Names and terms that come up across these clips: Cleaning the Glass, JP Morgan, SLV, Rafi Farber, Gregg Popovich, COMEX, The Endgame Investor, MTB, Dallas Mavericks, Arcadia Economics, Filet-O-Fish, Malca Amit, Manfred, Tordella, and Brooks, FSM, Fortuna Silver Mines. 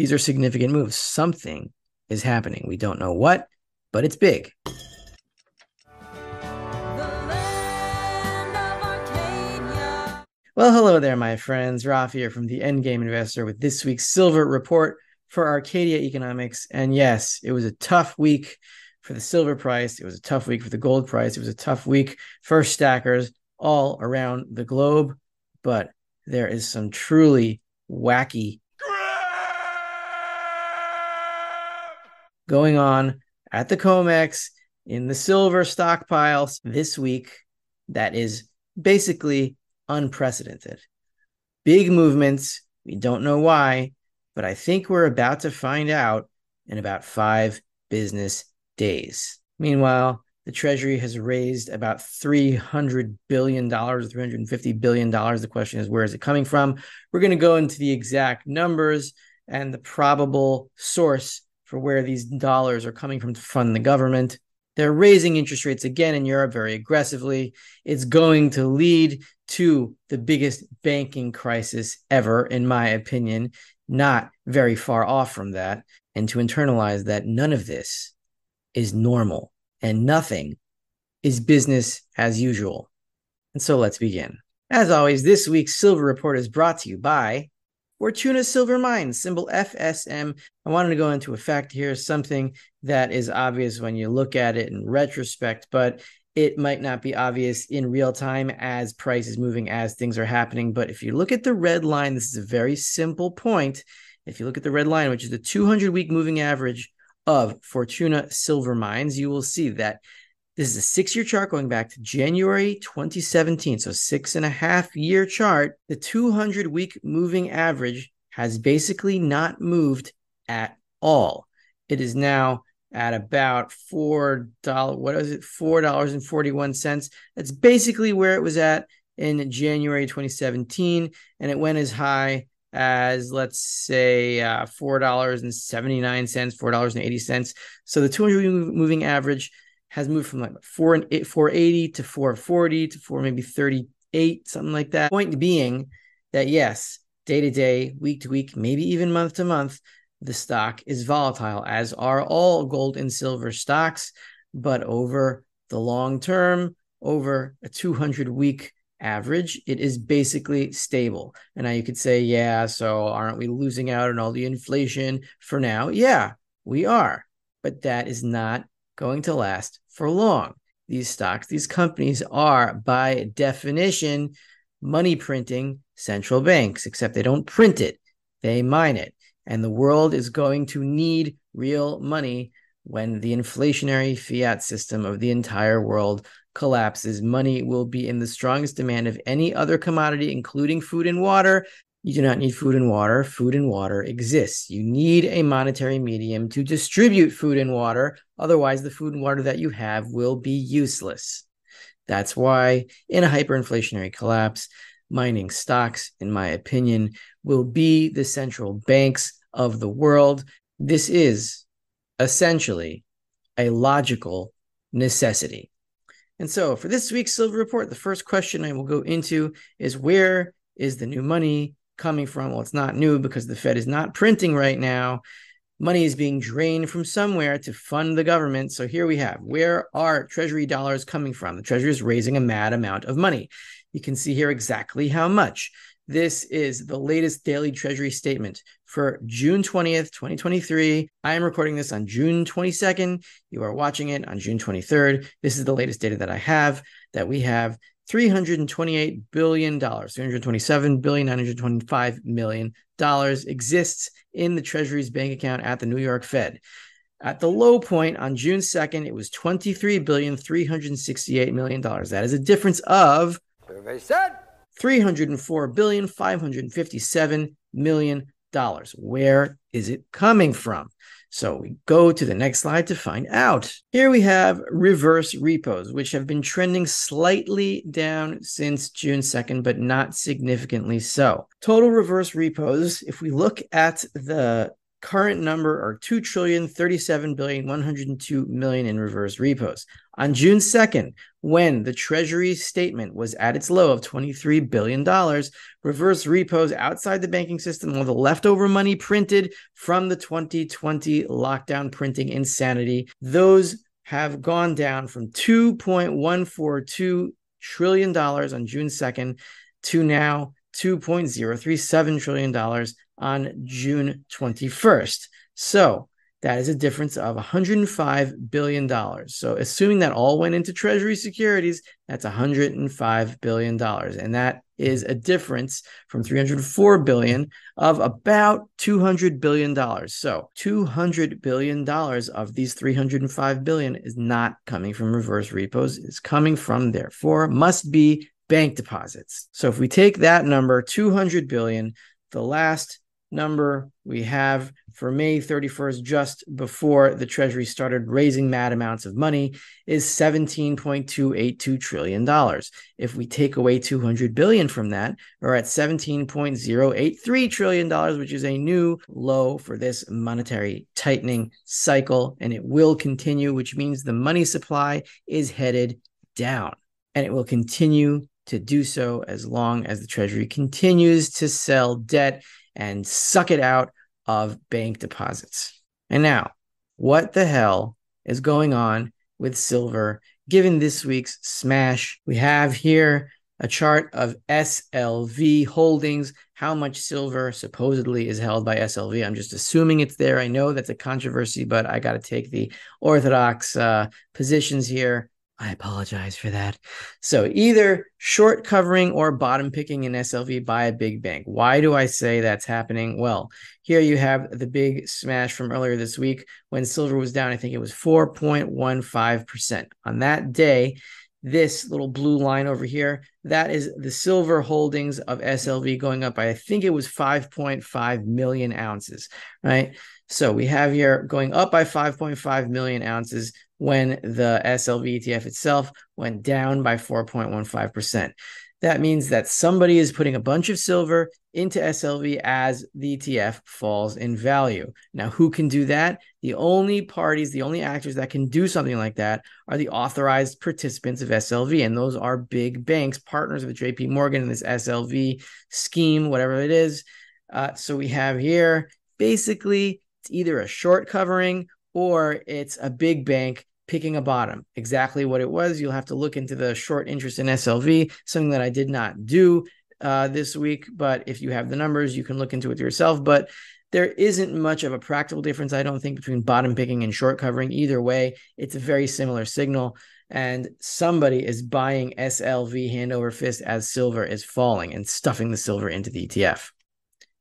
These are significant moves. Something is happening. We don't know what, but it's big. Well, hello there, my friends. Rafi here from The Endgame Investor with this week's silver report for Arcadia Economics. And yes, it was a tough week for the silver price. It was a tough week for the gold price. It was a tough week for stackers all around the globe. But there is some truly wacky going on at the COMEX in the silver stockpiles this week that is basically unprecedented. Big movements. We don't know why, but I think we're about to find out in about 5 business days. Meanwhile, the Treasury has raised about $300 billion, $350 billion. The question is, where is it coming from? We're going to go into the exact numbers and the probable source for where these dollars are coming from to fund the government. They're raising interest rates again in Europe very aggressively. It's going to lead to the biggest banking crisis ever, in my opinion, not very far off from that. And to internalize that none of this is normal and nothing is business as usual. And so let's begin. As always, this week's Silver Report is brought to you by Fortuna Silver Mines, symbol FSM. I wanted to go into a fact here, something that is obvious when you look at it in retrospect, but it might not be obvious in real time as price is moving, as things are happening. But if you look at the red line, this is a very simple point. If you look at the red line, which is the 200-week moving average of Fortuna Silver Mines, you will see that this is a 6-year chart going back to January 2017, so 6.5-year chart. The 200-week moving average has basically not moved at all. It is now at about $4.41. That's basically where it was at in January 2017, and it went as high as, let's say, $4.79, $4.80. So the 200-week moving average has moved from like 480 to 440 to 438, something like that. Point being that yes, day to day, week to week, maybe even month to month, the stock is volatile, as are all gold and silver stocks. But over the long term, over a 200-week average, it is basically stable. And now you could say, yeah, so aren't we losing out on all the inflation for now? Yeah, we are. But that is not going to last for long. These stocks, these companies are by definition money printing central banks, except they don't print it, they mine it. And the world is going to need real money when the inflationary fiat system of the entire world collapses. Money will be in the strongest demand of any other commodity, including food and water. You do not need food and water. Food and water exists. You need a monetary medium to distribute food and water. Otherwise, the food and water that you have will be useless. That's why in a hyperinflationary collapse, mining stocks, in my opinion, will be the central banks of the world. This is essentially a logical necessity. And so for this week's Silver Report, the first question I will go into is, where is the new money coming from? Well, it's not new because the Fed is not printing right now. Money is being drained from somewhere to fund the government. So here we have, where are Treasury dollars coming from? The Treasury is raising a mad amount of money. You can see here exactly how much. This is the latest daily Treasury statement for June 20th, 2023. I am recording this on June 22nd. You are watching it on June 23rd. This is the latest data that I have, that we have. $328 billion, $327.925 billion exists in the Treasury's bank account at the New York Fed. At the low point on June 2nd, it was $23.368 billion. That is a difference of $304.557 billion. Where is it coming from? So we go to the next slide to find out. Here we have reverse repos, which have been trending slightly down since June 2nd, but not significantly so. Total reverse repos, if we look at the current number are $2,037,102,000,000 in reverse repos. On June 2nd, when the Treasury statement was at its low of $23 billion, reverse repos outside the banking system were the leftover money printed from the 2020 lockdown printing insanity. Those have gone down from $2.142 trillion on June 2nd to now $2.037 trillion on June 21st. So that is a difference of $105 billion. So assuming that all went into Treasury securities, that's $105 billion. And that is a difference from $304 billion of about $200 billion. So $200 billion of these $305 billion is not coming from reverse repos. It's coming from, therefore, must be bank deposits. So if we take that number, $200 billion, the last number we have for May 31st, just before the Treasury started raising mad amounts of money, is $17.282 trillion. If we take away $200 billion from that, we're at $17.083 trillion, which is a new low for this monetary tightening cycle, and it will continue, which means the money supply is headed down, and it will continue to do so as long as the Treasury continues to sell debt and suck it out of bank deposits. And now, what the hell is going on with silver given this week's smash? We have here a chart of SLV holdings, how much silver supposedly is held by SLV. I'm just assuming it's there. I know that's a controversy, but I got to take the orthodox positions here. I apologize for that. So either short covering or bottom picking in SLV by a big bank. Why do I say that's happening? Well, here you have the big smash from earlier this week when silver was down, I think it was 4.15%. On that day, this little blue line over here, that is the silver holdings of SLV going up by, I think it was 5.5 million ounces, right? So we have here going up by 5.5 million ounces when the SLV ETF itself went down by 4.15%. That means that somebody is putting a bunch of silver into SLV as the ETF falls in value. Now, who can do that? The only parties, the only actors that can do something like that are the authorized participants of SLV, and those are big banks, partners with JP Morgan in this SLV scheme, whatever it is. So we have here, basically, it's either a short covering or it's a big bank picking a bottom. Exactly what it was, you'll have to look into the short interest in SLV, something that I did not do this week, but if you have the numbers, you can look into it yourself. But there isn't much of a practical difference, I don't think, between bottom picking and short covering. Either way, it's a very similar signal, and somebody is buying SLV hand over fist as silver is falling and stuffing the silver into the ETF.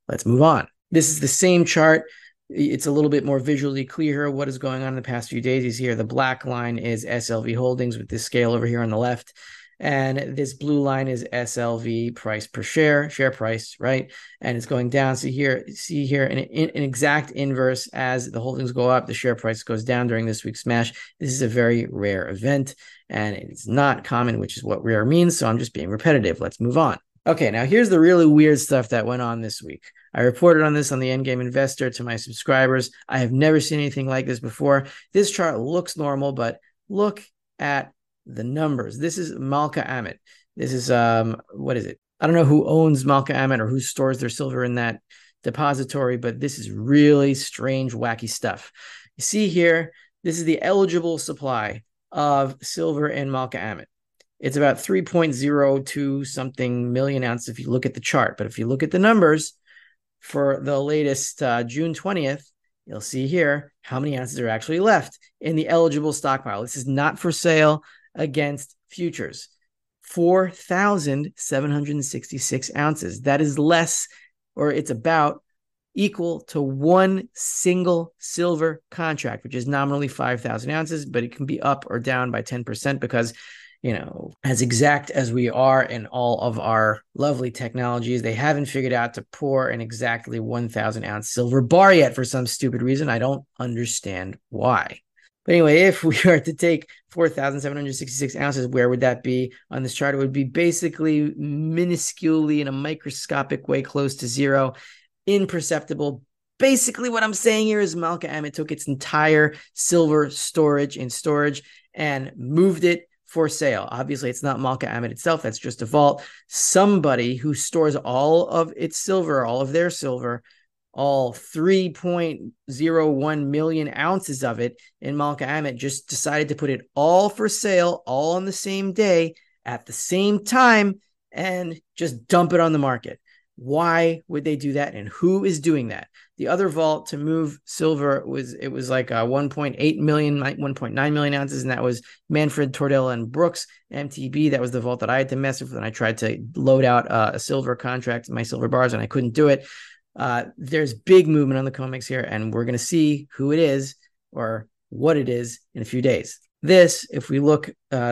Let's move on. This is the same chart. It's a little bit more visually clear what is going on in the past few days. You see here the black line is SLV holdings with this scale over here on the left. And this blue line is SLV price per share, share price, right? And it's going down. So here, see here an exact inverse. As the holdings go up, the share price goes down during this week's smash. This is a very rare event, and it's not common, which is what rare means. So I'm just being repetitive. Let's move on. Okay, now here's the really weird stuff that went on this week. I reported on this on The Endgame Investor to my subscribers. I have never seen anything like this before. This chart looks normal, but look at the numbers. This is Malca Amit. This is, what is it? I don't know who owns Malca Amit or who stores their silver in that depository, but this is really strange, wacky stuff. You see here, this is the eligible supply of silver in Malca Amit. It's about 3.02 something million ounces if you look at the chart. But if you look at the numbers for the latest June 20th, you'll see here how many ounces are actually left in the eligible stockpile. This is not for sale against futures. 4,766 ounces. That is less, or it's about equal to one single silver contract, which is nominally 5,000 ounces, but it can be up or down by 10% because, you know, as exact as we are in all of our lovely technologies, they haven't figured out to pour an exactly 1,000 ounce silver bar yet for some stupid reason. I don't understand why. But anyway, if we are to take 4,766 ounces, where would that be on this chart? It would be basically minusculely, in a microscopic way, close to zero, imperceptible, Basically, what I'm saying here is Malca Amit took its entire silver storage in storage and moved it for sale. Obviously, it's not Malca Amit itself. That's just a vault. Somebody who stores all of its silver, all of their silver, all 3.01 million ounces of it in Malca Amit just decided to put it all for sale, all on the same day, at the same time, and just dump it on the market. Why would they do that? And who is doing that? The other vault to move silver was like 1.8 million, 1.9 million ounces. And that was Manfred, Tordella, and Brooks, MTB. That was the vault that I had to mess with. And I tried to load out a silver contract, my silver bars, and I couldn't do it. There's big movement on the COMEX here, and we're going to see who it is or what it is in a few days. This, if we look,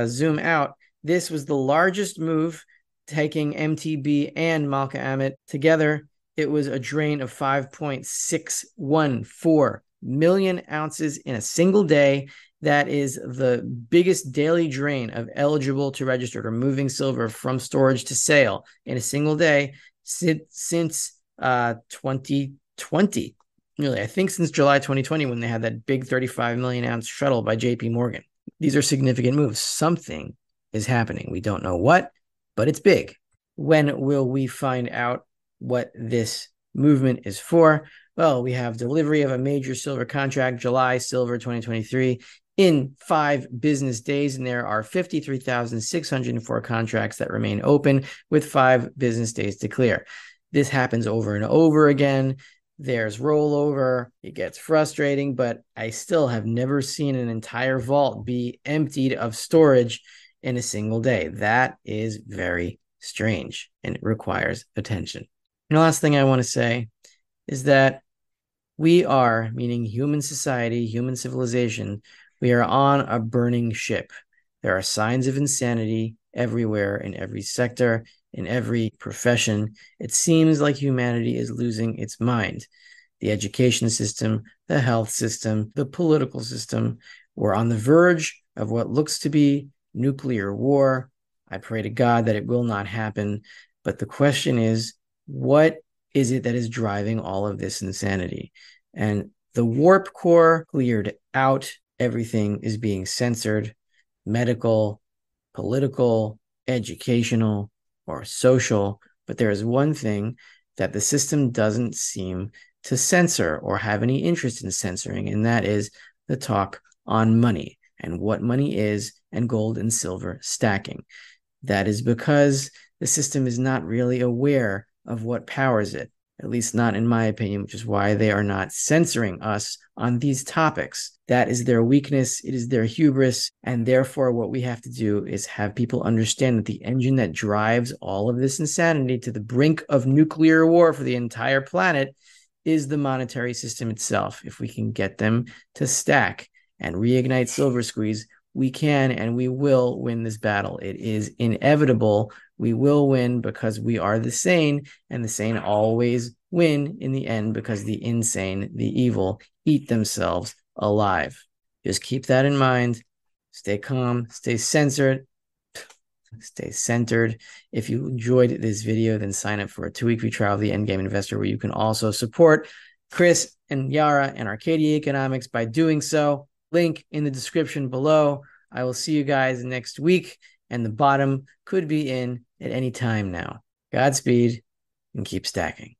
zoom out, this was the largest move taking MTB and Malca Amit together. It was a drain of 5.614 million ounces in a single day. That is the biggest daily drain of eligible to registered or moving silver from storage to sale in a single day since 2020. Really, I think since July 2020, when they had that big 35 million ounce shuttle by JP Morgan. These are significant moves. Something is happening. We don't know what, but it's big. When will we find out what this movement is for? Well, we have delivery of a major silver contract, July silver 2023, in 5 business days. And there are 53,604 contracts that remain open with 5 business days to clear. This happens over and over again. There's rollover. It gets frustrating, but I still have never seen an entire vault be emptied of storage in a single day. That is very strange, and it requires attention. And the last thing I want to say is that we are, meaning human society, human civilization, we are on a burning ship. There are signs of insanity everywhere, in every sector, in every profession. It seems like humanity is losing its mind. The education system, the health system, the political system. We're on the verge of what looks to be nuclear war. I pray to God that it will not happen. But the question is, what is it that is driving all of this insanity? And the warp core cleared out. Everything is being censored: medical, political, educational, or social. But there is one thing that the system doesn't seem to censor or have any interest in censoring, and that is the talk on money and what money is and gold and silver stacking. That is because the system is not really aware of what powers it, at least not in my opinion, which is why they are not censoring us on these topics. That is their weakness. It is their hubris. And therefore, what we have to do is have people understand that the engine that drives all of this insanity to the brink of nuclear war for the entire planet is the monetary system itself. If we can get them to stack and reignite silver squeeze, we can and we will win this battle. It is inevitable. We will win because we are the sane, and the sane always win in the end because the insane, the evil, eat themselves alive. Just keep that in mind. Stay calm, stay censored, stay centered. If you enjoyed this video, then sign up for a 2-week free trial of The Endgame Investor, where you can also support Chris and Yara and Arcadia Economics by doing so. Link in the description below. I will see you guys next week, and the bottom could be in at any time now. Godspeed, and keep stacking.